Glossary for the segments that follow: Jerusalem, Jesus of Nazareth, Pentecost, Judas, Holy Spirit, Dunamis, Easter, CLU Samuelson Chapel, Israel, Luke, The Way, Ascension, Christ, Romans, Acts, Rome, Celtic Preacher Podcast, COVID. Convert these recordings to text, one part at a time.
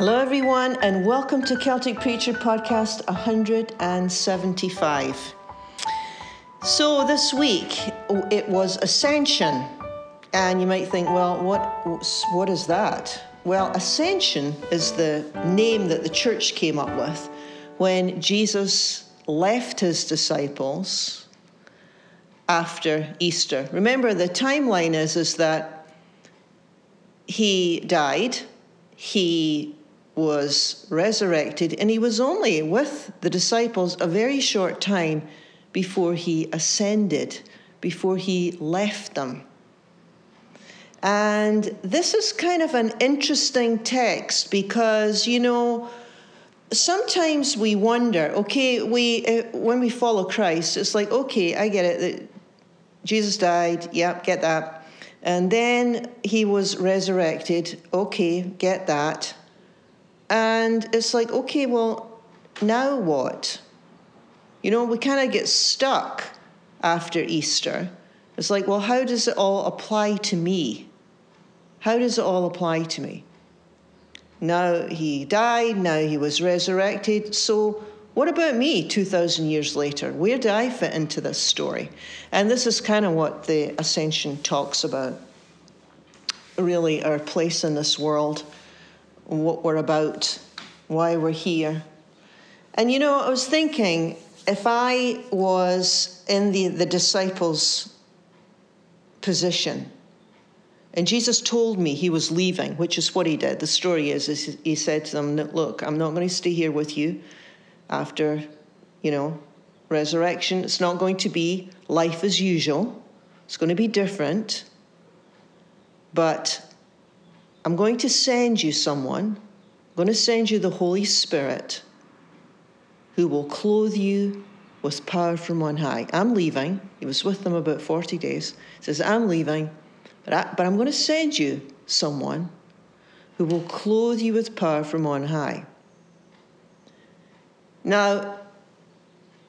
Hello, everyone, and welcome to Celtic Preacher Podcast 175. So this week, it was Ascension, and you might think, well, what is that? Well, Ascension is the name that the church came up with when Jesus left his disciples after Easter. Remember, the timeline is that he died, he was resurrected, and he was only with the disciples a very short time before he ascended, before he left them. And this is kind of an interesting text because, you know, sometimes we wonder, okay, when we follow Christ, it's like, okay, I get it, that Jesus died, yep, get that. And then he was resurrected, okay, get that. And it's like, okay, well, now what? You know, we kind of get stuck after Easter. It's like, well, how does it all apply to me? How does it all apply to me? Now he died, now he was resurrected. So what about me 2,000 years later? Where do I fit into this story? And this is kind of what the Ascension talks about, really our place in this world, what we're about, why we're here. And, you know, I was thinking, if I was in the disciples' position, and Jesus told me he was leaving, which is what he did. The story is he said to them, look, I'm not going to stay here with you after, you know, resurrection. It's not going to be life as usual. It's going to be different. But I'm going to send you someone. I'm going to send you the Holy Spirit who will clothe you with power from on high. I'm leaving. He was with them about 40 days. He says, I'm leaving, but I'm going to send you someone who will clothe you with power from on high. Now,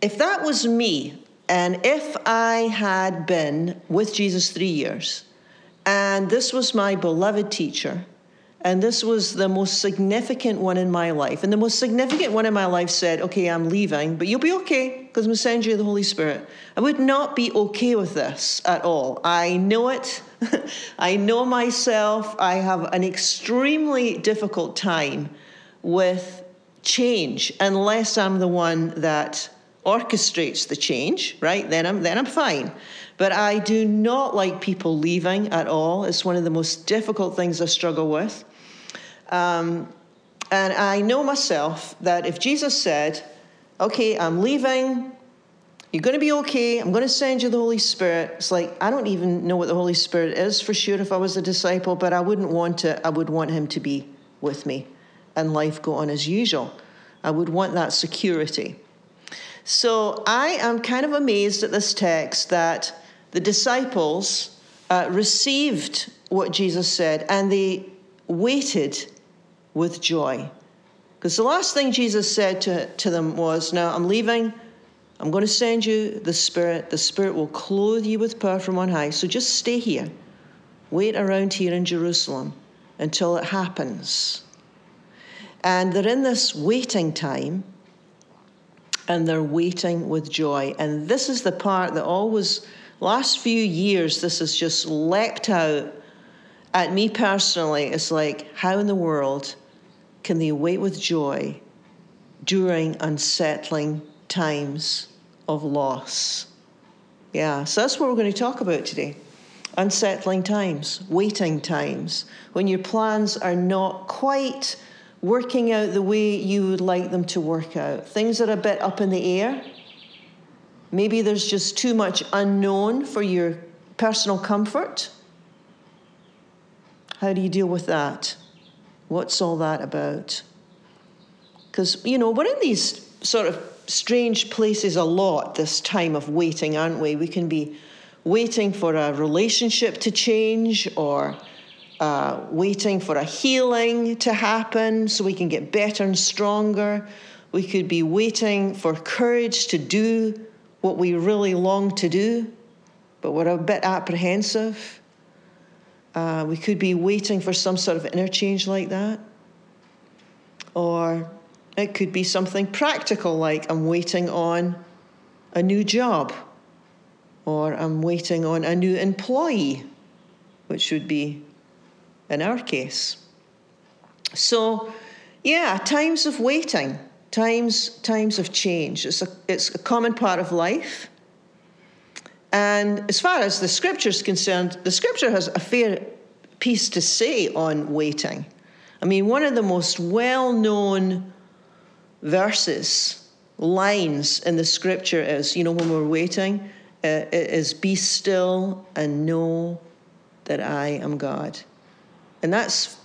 if that was me, and if I had been with Jesus 3 years, and this was my beloved teacher, and this was the most significant one in my life. And the most significant one in my life said, okay, I'm leaving, but you'll be okay because I'm going to send you the Holy Spirit. I would not be okay with this at all. I know it. I know myself. I have an extremely difficult time with change unless I'm the one that orchestrates the change, right? Then I'm fine. But I do not like people leaving at all. It's one of the most difficult things I struggle with. And I know myself that if Jesus said, okay, I'm leaving, you're going to be okay, I'm going to send you the Holy Spirit. It's like, I don't even know what the Holy Spirit is for sure if I was a disciple, but I wouldn't want it. I would want him to be with me and life go on as usual. I would want that security. So I am kind of amazed at this text that the disciples received what Jesus said and they waited with joy. Because the last thing Jesus said to them was, now I'm leaving, I'm going to send you the Spirit. The Spirit will clothe you with power from on high. So just stay here. Wait around here in Jerusalem until it happens. And they're in this waiting time. And they're waiting with joy. And this is the part that always, last few years, this has just leapt out at me personally. It's like, how in the world can they wait with joy during unsettling times of loss? Yeah, so that's what we're going to talk about today. Unsettling times, waiting times, when your plans are not quite working out the way you would like them to work out. Things are a bit up in the air. Maybe there's just too much unknown for your personal comfort. How do you deal with that? What's all that about? Because, you know, we're in these sort of strange places a lot, this time of waiting, aren't we? We can be waiting for a relationship to change or waiting for a healing to happen so we can get better and stronger. We could be waiting for courage to do what we really long to do, but we're a bit apprehensive. We could be waiting for some sort of interchange like that. It could be something practical like, I'm waiting on a new job, or I'm waiting on a new employee, which would be in our case. So, yeah, times of waiting, times of change. It's a common part of life. And as far as the Scripture's concerned, the Scripture has a fair piece to say on waiting. I mean, one of the most well-known verses, lines in the Scripture is, you know, when we're waiting, it is, be still and know that I am God. And that's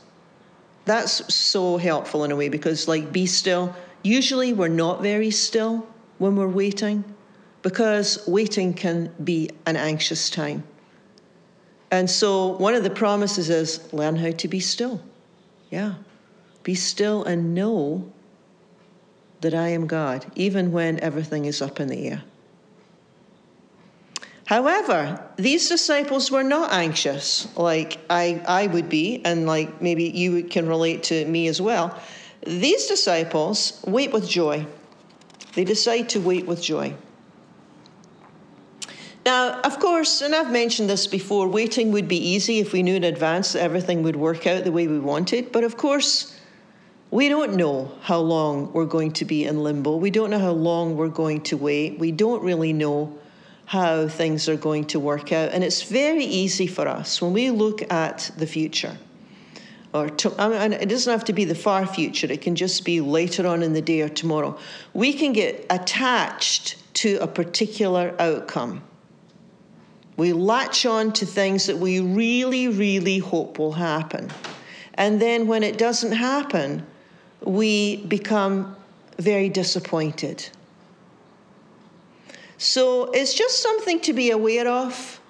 so helpful in a way, because, like, be still, usually we're not very still when we're waiting, because waiting can be an anxious time. And so one of the promises is, learn how to be still. Yeah. Be still and know that I am God, even when everything is up in the air. However, these disciples were not anxious, like I would be, and like maybe you can relate to me as well. These disciples wait with joy. They decide to wait with joy. Now, of course, and I've mentioned this before, waiting would be easy if we knew in advance that everything would work out the way we wanted. But of course, we don't know how long we're going to be in limbo. We don't know how long we're going to wait. We don't really know how things are going to work out. And it's very easy for us when we look at the future. And it doesn't have to be the far future. It can just be later on in the day or tomorrow. We can get attached to a particular outcome. We latch on to things that we really, really hope will happen. And then when it doesn't happen, we become very disappointed. So it's just something to be aware of.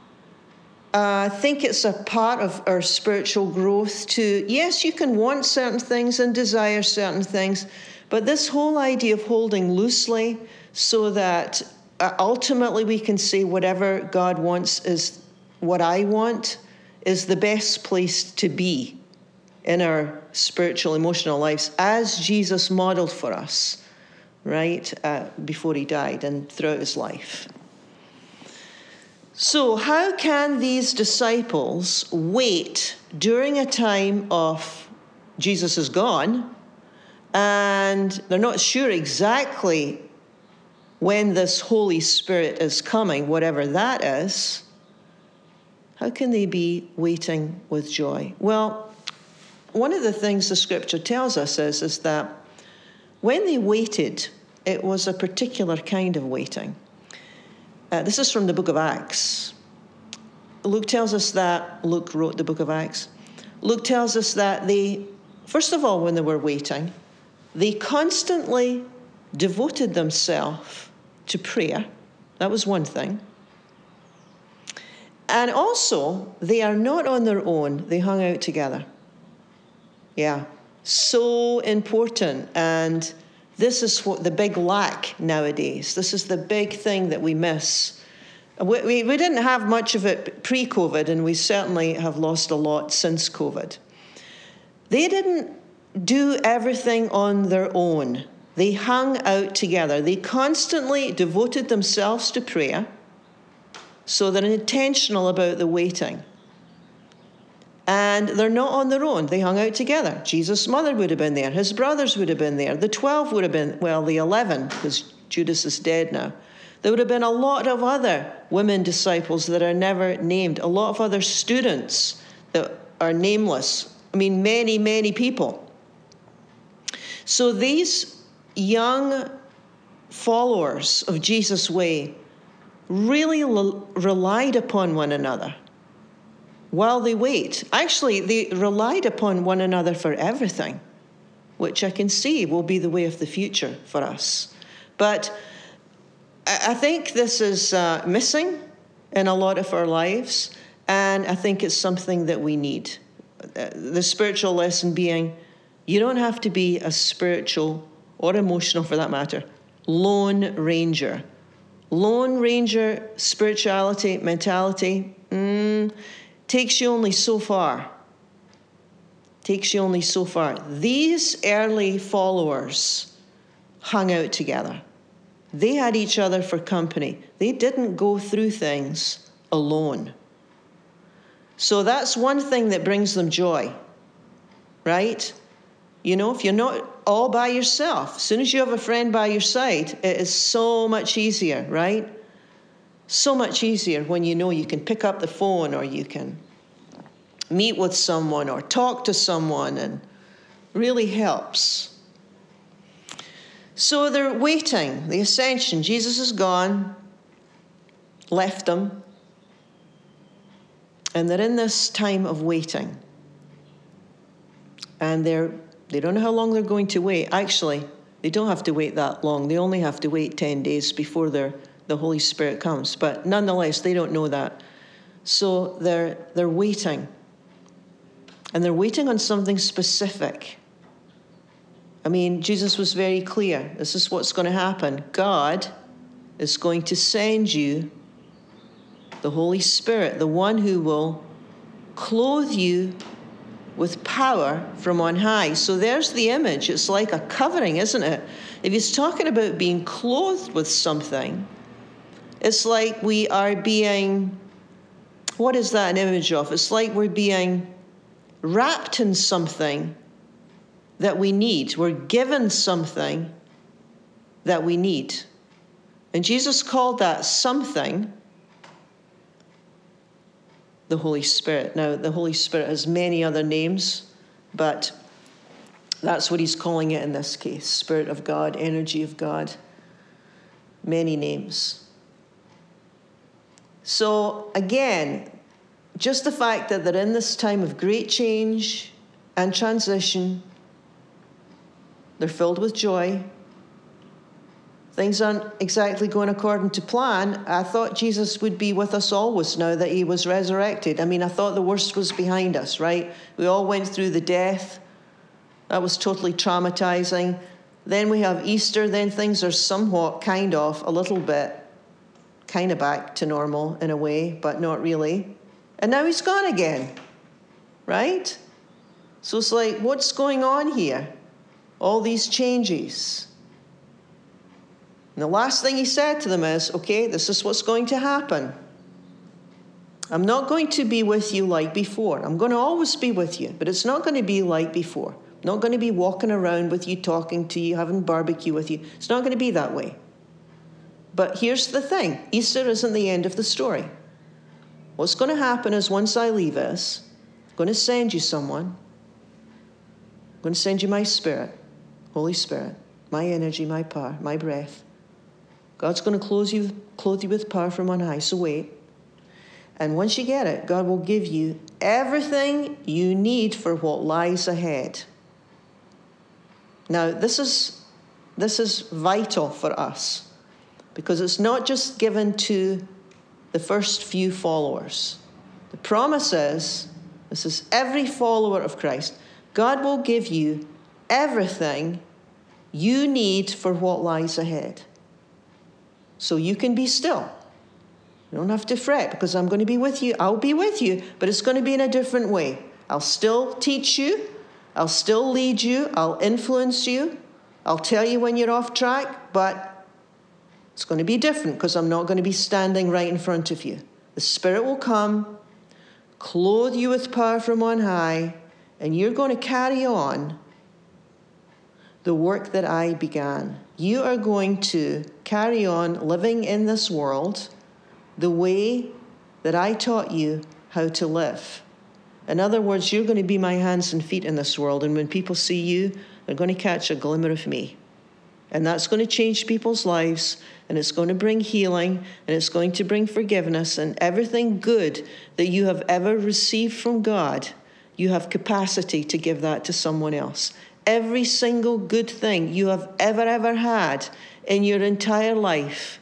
I think it's a part of our spiritual growth to, yes, you can want certain things and desire certain things, but this whole idea of holding loosely so that ultimately we can say whatever God wants is what I want is the best place to be in our spiritual, emotional lives, as Jesus modeled for us, right, before he died and throughout his life. So how can these disciples wait during a time of Jesus is gone and they're not sure exactly when this Holy Spirit is coming, whatever that is? How can they be waiting with joy? Well, one of the things the Scripture tells us is that when they waited, it was a particular kind of waiting. This is from the book of Acts. Luke tells us that, Luke wrote the book of Acts. Luke tells us that they, first of all, when they were waiting, they constantly devoted themselves to prayer. That was one thing. And also, they are not on their own. They hung out together. Yeah, so important. And this is what the big lack nowadays. This is the big thing that we miss. We didn't have much of it pre-COVID, and we certainly have lost a lot since COVID. They didn't do everything on their own. They hung out together. They constantly devoted themselves to prayer, so they're intentional about the waiting. And they're not on their own. They hung out together. Jesus' mother would have been there. His brothers would have been there. The 12 would have been, well, the 11, because Judas is dead now. There would have been a lot of other women disciples that are never named, a lot of other students that are nameless. I mean, many, many people. So these young followers of Jesus' way really relied upon one another while they wait. Actually, they relied upon one another for everything, which I can see will be the way of the future for us. But I think this is missing in a lot of our lives, and I think it's something that we need. The spiritual lesson being, you don't have to be a spiritual or emotional, for that matter, lone ranger. Lone ranger spirituality, mentality, takes you only so far. Takes you only so far. These early followers hung out together. They had each other for company. They didn't go through things alone. So that's one thing that brings them joy, right? You know, if you're not all by yourself, as soon as you have a friend by your side, it is so much easier, right? So much easier when you know you can pick up the phone or you can meet with someone or talk to someone, and really helps. So they're waiting, the ascension. Jesus is gone, left them, and they're in this time of waiting. And they don't know how long they're going to wait. Actually, they don't have to wait that long. They only have to wait 10 days before the Holy Spirit comes. But nonetheless, they don't know that. So they're waiting. And they're waiting on something specific. I mean, Jesus was very clear. This is what's going to happen. God is going to send you the Holy Spirit, the one who will clothe you with power from on high. So there's the image. It's like a covering, isn't it? If he's talking about being clothed with something, it's like we are being, what is that an image of? It's like we're being wrapped in something that we need. We're given something that we need. And Jesus called that something the Holy Spirit. Now, the Holy Spirit has many other names, but that's what he's calling it in this case. Spirit of God, energy of God, many names. So again, just the fact that they're in this time of great change and transition, they're filled with joy. Things aren't exactly going according to plan. I thought Jesus would be with us always now that he was resurrected. I mean, I thought the worst was behind us, right? We all went through the death. That was totally traumatizing. Then we have Easter. Then things are somewhat, kind of, a little bit, kind of back to normal in a way, but not really. And now he's gone again, right? So it's like, what's going on here? All these changes. And the last thing he said to them is, okay, this is what's going to happen. I'm not going to be with you like before. I'm going to always be with you, but it's not going to be like before. I'm not going to be walking around with you, talking to you, having barbecue with you. It's not going to be that way. But here's the thing. Easter isn't the end of the story. What's going to happen is once I leave us, I'm going to send you someone. I'm going to send you my spirit, Holy Spirit, my energy, my power, my breath. God's going to clothe you with power from on high, so wait. And once you get it, God will give you everything you need for what lies ahead. Now, this is vital for us because it's not just given to the first few followers. The promise is, this is every follower of Christ, God will give you everything you need for what lies ahead. So you can be still. You don't have to fret because I'm going to be with you. I'll be with you, but it's going to be in a different way. I'll still teach you. I'll still lead you. I'll influence you. I'll tell you when you're off track, but it's going to be different because I'm not going to be standing right in front of you. The Spirit will come, clothe you with power from on high, and you're going to carry on the work that I began. You are going to carry on living in this world the way that I taught you how to live. In other words, you're going to be my hands and feet in this world, and when people see you, they're going to catch a glimmer of me. And that's going to change people's lives, and it's going to bring healing, and it's going to bring forgiveness, and everything good that you have ever received from God, you have capacity to give that to someone else. Every single good thing you have ever had in your entire life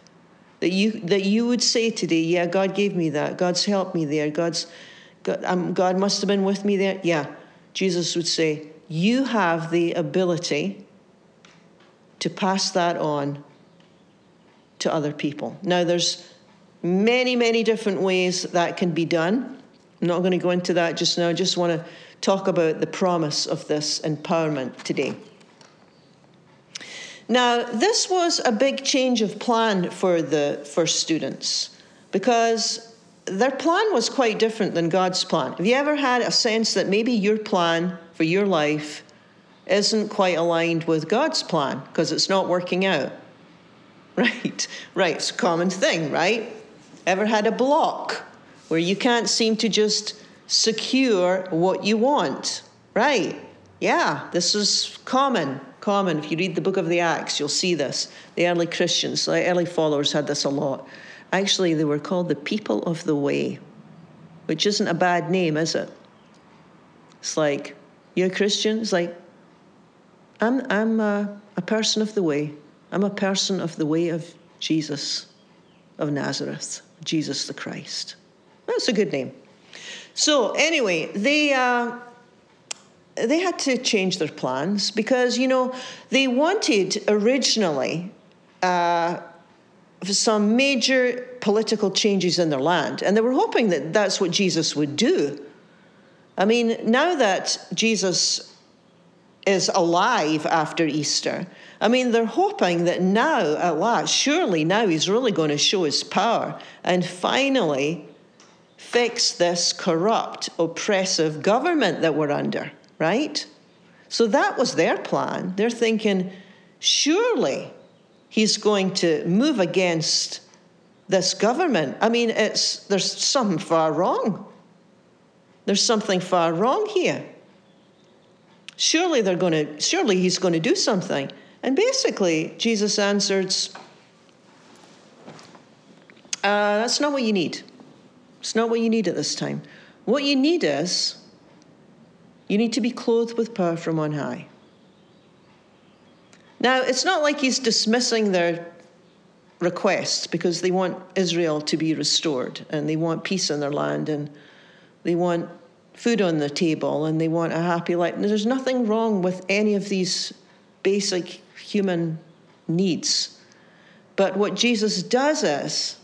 that you would say today, yeah, God gave me that. God's helped me there. God must have been with me there. Yeah, Jesus would say, you have the ability to pass that on to other people. Now, there's many, many different ways that can be done. I'm not going to go into that just now. I just want to talk about the promise of this empowerment today. Now, this was a big change of plan for the students, because their plan was quite different than God's plan. Have you ever had a sense that maybe your plan for your life isn't quite aligned with God's plan because it's not working out? Right, it's a common thing, right? Ever had a block where you can't seem to just secure what you want, right? Yeah, this is common. If you read the book of the Acts, you'll see this. The early Christians, the early followers had this a lot. Actually, they were called the people of the way, which isn't a bad name, is it? It's like, you're a Christian? It's like, I'm a person of the way. I'm a person of the way of Jesus of Nazareth, Jesus the Christ. That's a good name. So anyway, they had to change their plans because, you know, they wanted originally some major political changes in their land. And they were hoping that that's what Jesus would do. I mean, now that Jesus is alive after Easter, I mean, they're hoping that now, at last, surely now he's really going to show his power and finally fix this corrupt, oppressive government that we're under, right? So that was their plan. They're thinking, surely he's going to move against this government. I mean, there's something far wrong. There's something far wrong here. Surely he's going to do something. And basically, Jesus answers, that's not what you need. It's not what you need at this time. What you need is, you need to be clothed with power from on high. Now, it's not like he's dismissing their requests, because they want Israel to be restored, and they want peace in their land, and they want food on the table, and they want a happy life. And there's nothing wrong with any of these basic human needs. But what Jesus does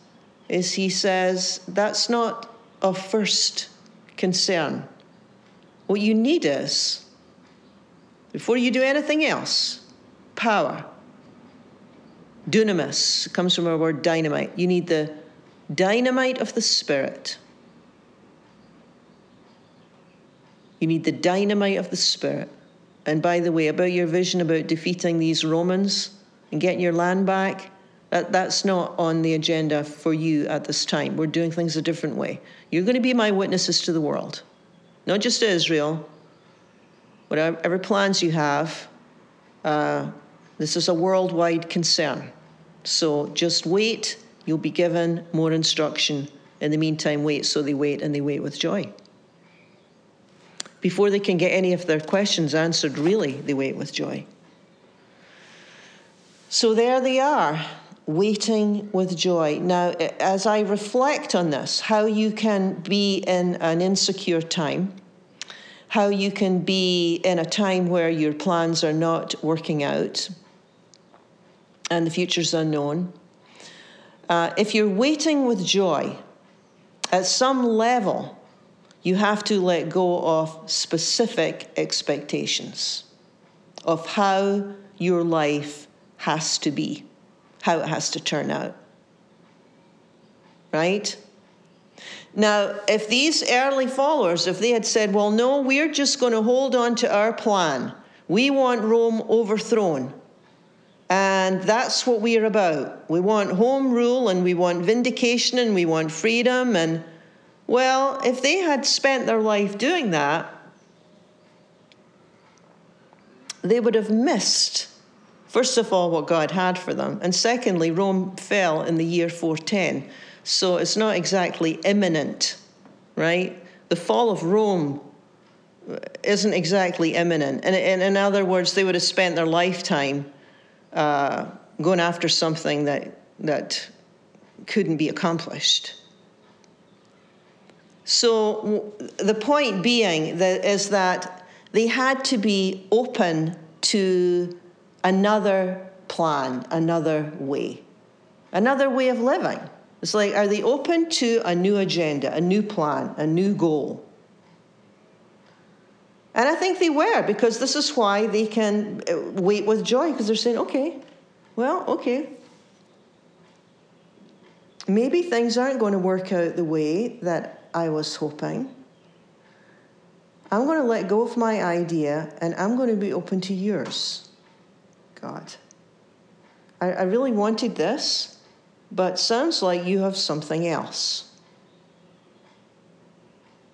is he says, that's not of first concern. What you need is, before you do anything else, power. Dunamis comes from our word dynamite. You need the dynamite of the Spirit. You need the dynamite of the Spirit. And by the way, about your vision about defeating these Romans and getting your land back, that's not on the agenda for you at this time. We're doing things a different way. You're going to be my witnesses to the world, not just to Israel. Whatever plans you have, this is a worldwide concern. So just wait. You'll be given more instruction. In the meantime, wait. So they wait, and they wait with joy. Before they can get any of their questions answered, really, they wait with joy. So there they are, waiting with joy. Now, as I reflect on this, how you can be in an insecure time, how you can be in a time where your plans are not working out and the future's unknown. If you're waiting with joy, at some level, you have to let go of specific expectations of how your life has to be, how it has to turn out, right? Now, if these early followers, if they had said, well, no, we're just going to hold on to our plan. We want Rome overthrown. And that's what we're about. We want home rule, and we want vindication, and we want freedom, and well, if they had spent their life doing that, they would have missed, first of all, what God had for them. And secondly, Rome fell in the year 410. So it's not exactly imminent, right? The fall of Rome isn't exactly imminent. And in other words, they would have spent their lifetime going after something that couldn't be accomplished. So the point being that they had to be open to another plan, another way of living. It's like, are they open to a new agenda, a new plan, a new goal? And I think they were, because this is why they can wait with joy, because they're saying, okay, well, okay, maybe things aren't going to work out the way that I was hoping. I'm going to let go of my idea and I'm going to be open to yours, God. I really wanted this, but sounds like you have something else.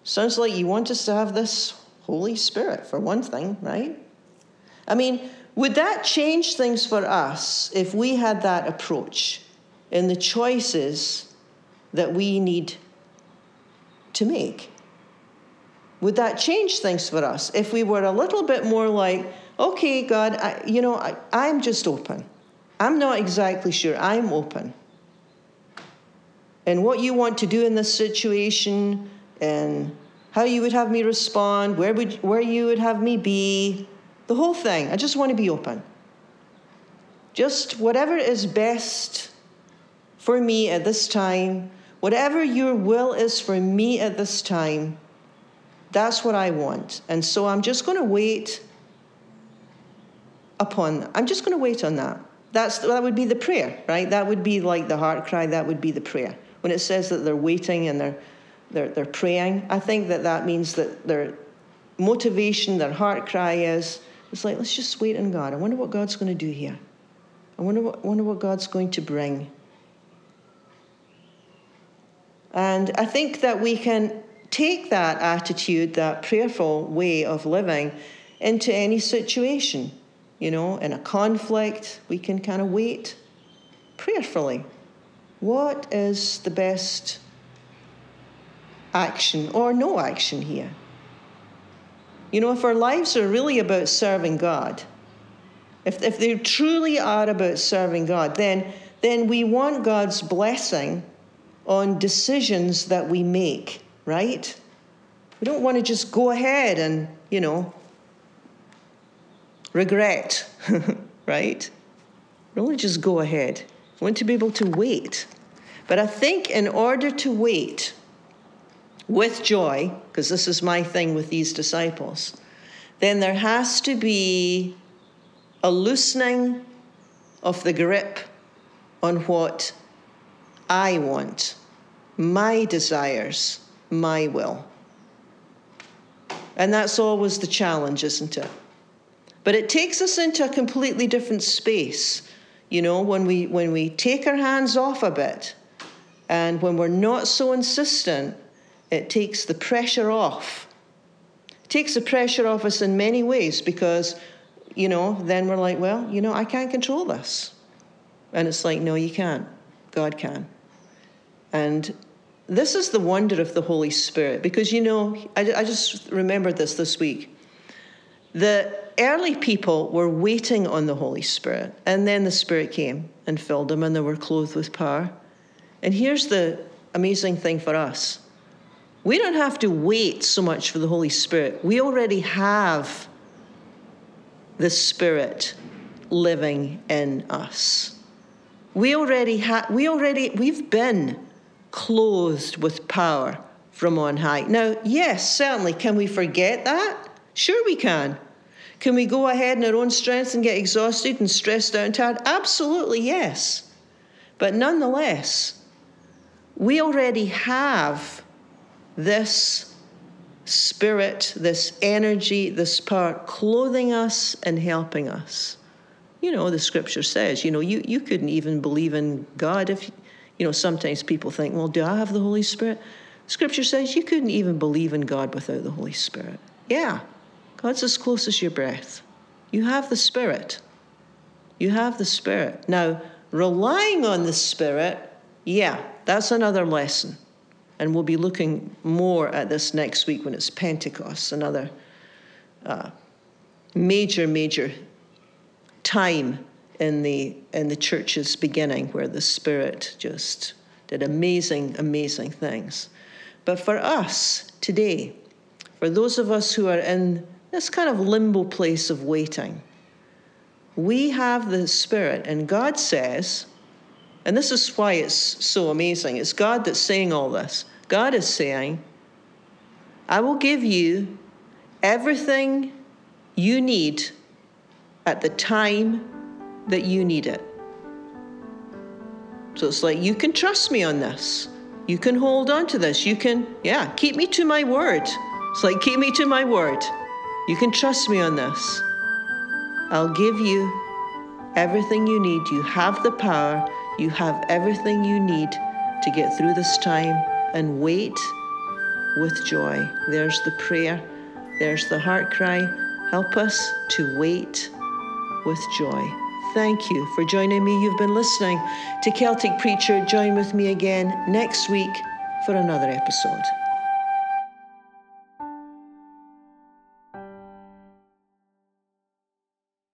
Sounds like you want us to have this Holy Spirit, for one thing, right? I mean, would that change things for us if we had that approach in the choices that we need to make? Would that change things for us if we were a little bit more like, okay, God, I'm just open. I'm not exactly sure. I'm open. And what you want to do in this situation, and how you would have me respond, where you would have me be, the whole thing. I just want to be open. Just whatever is best for me at this time, whatever your will is for me at this time, that's what I want. And so I'm just going to wait upon that. I'm just going to wait on that. That would be the prayer, right? That would be like the heart cry. That would be the prayer. When it says that they're waiting and they're praying, I think that means that their motivation, their heart cry is, it's like, let's just wait on God. I wonder what God's going to do here. I wonder what God's going to bring. And I think that we can take that attitude, that prayerful way of living, into any situation. You know, in a conflict, we can kind of wait prayerfully. What is the best action or no action here? You know, if our lives are really about serving God, if they truly are about serving God, then we want God's blessing on decisions that we make, right? We don't want to just go ahead and, regret, right? We don't want to just go ahead. We want to be able to wait. But I think in order to wait with joy, because this is my thing with these disciples, then there has to be a loosening of the grip on what I want, my desires, my will. And that's always the challenge, isn't it? But it takes us into a completely different space, when we take our hands off a bit and when we're not so insistent. It takes the pressure off. It takes the pressure off us in many ways because, then we're like, well, I can't control this. And it's like, no, you can't. God can. And this is the wonder of the Holy Spirit because, I just remembered this week. The early people were waiting on the Holy Spirit, and then the Spirit came and filled them, and they were clothed with power. And here's the amazing thing for us. We don't have to wait so much for the Holy Spirit. We already have the Spirit living in us. We've been clothed with power from on high. Now, yes, certainly, can we forget that? Sure we can. Can we go ahead in our own strength and get exhausted and stressed out and tired? Absolutely, yes. But nonetheless, we already have this spirit, this energy, this power clothing us and helping us. The scripture says, you couldn't even believe in God if, sometimes people think, well, do I have the Holy Spirit? Scripture says you couldn't even believe in God without the Holy Spirit. Yeah, God's as close as your breath. You have the Spirit. You have the Spirit. Now, relying on the Spirit, yeah, that's another lesson. And we'll be looking more at this next week when it's Pentecost, another major time in the church's beginning where the Spirit just did amazing things. But for us today, for those of us who are in this kind of limbo place of waiting, we have the Spirit, and God says. And this is why it's so amazing. It's God that's saying all this. God is saying, I will give you everything you need at the time that you need it. So it's like, you can trust me on this. You can hold on to this. You can, keep me to my word. It's like, keep me to my word. You can trust me on this. I'll give you everything you need. You have the power. You have everything you need to get through this time, and wait with joy. There's the prayer. There's the heart cry. Help us to wait with joy. Thank you for joining me. You've been listening to Celtic Preacher. Join with me again next week for another episode.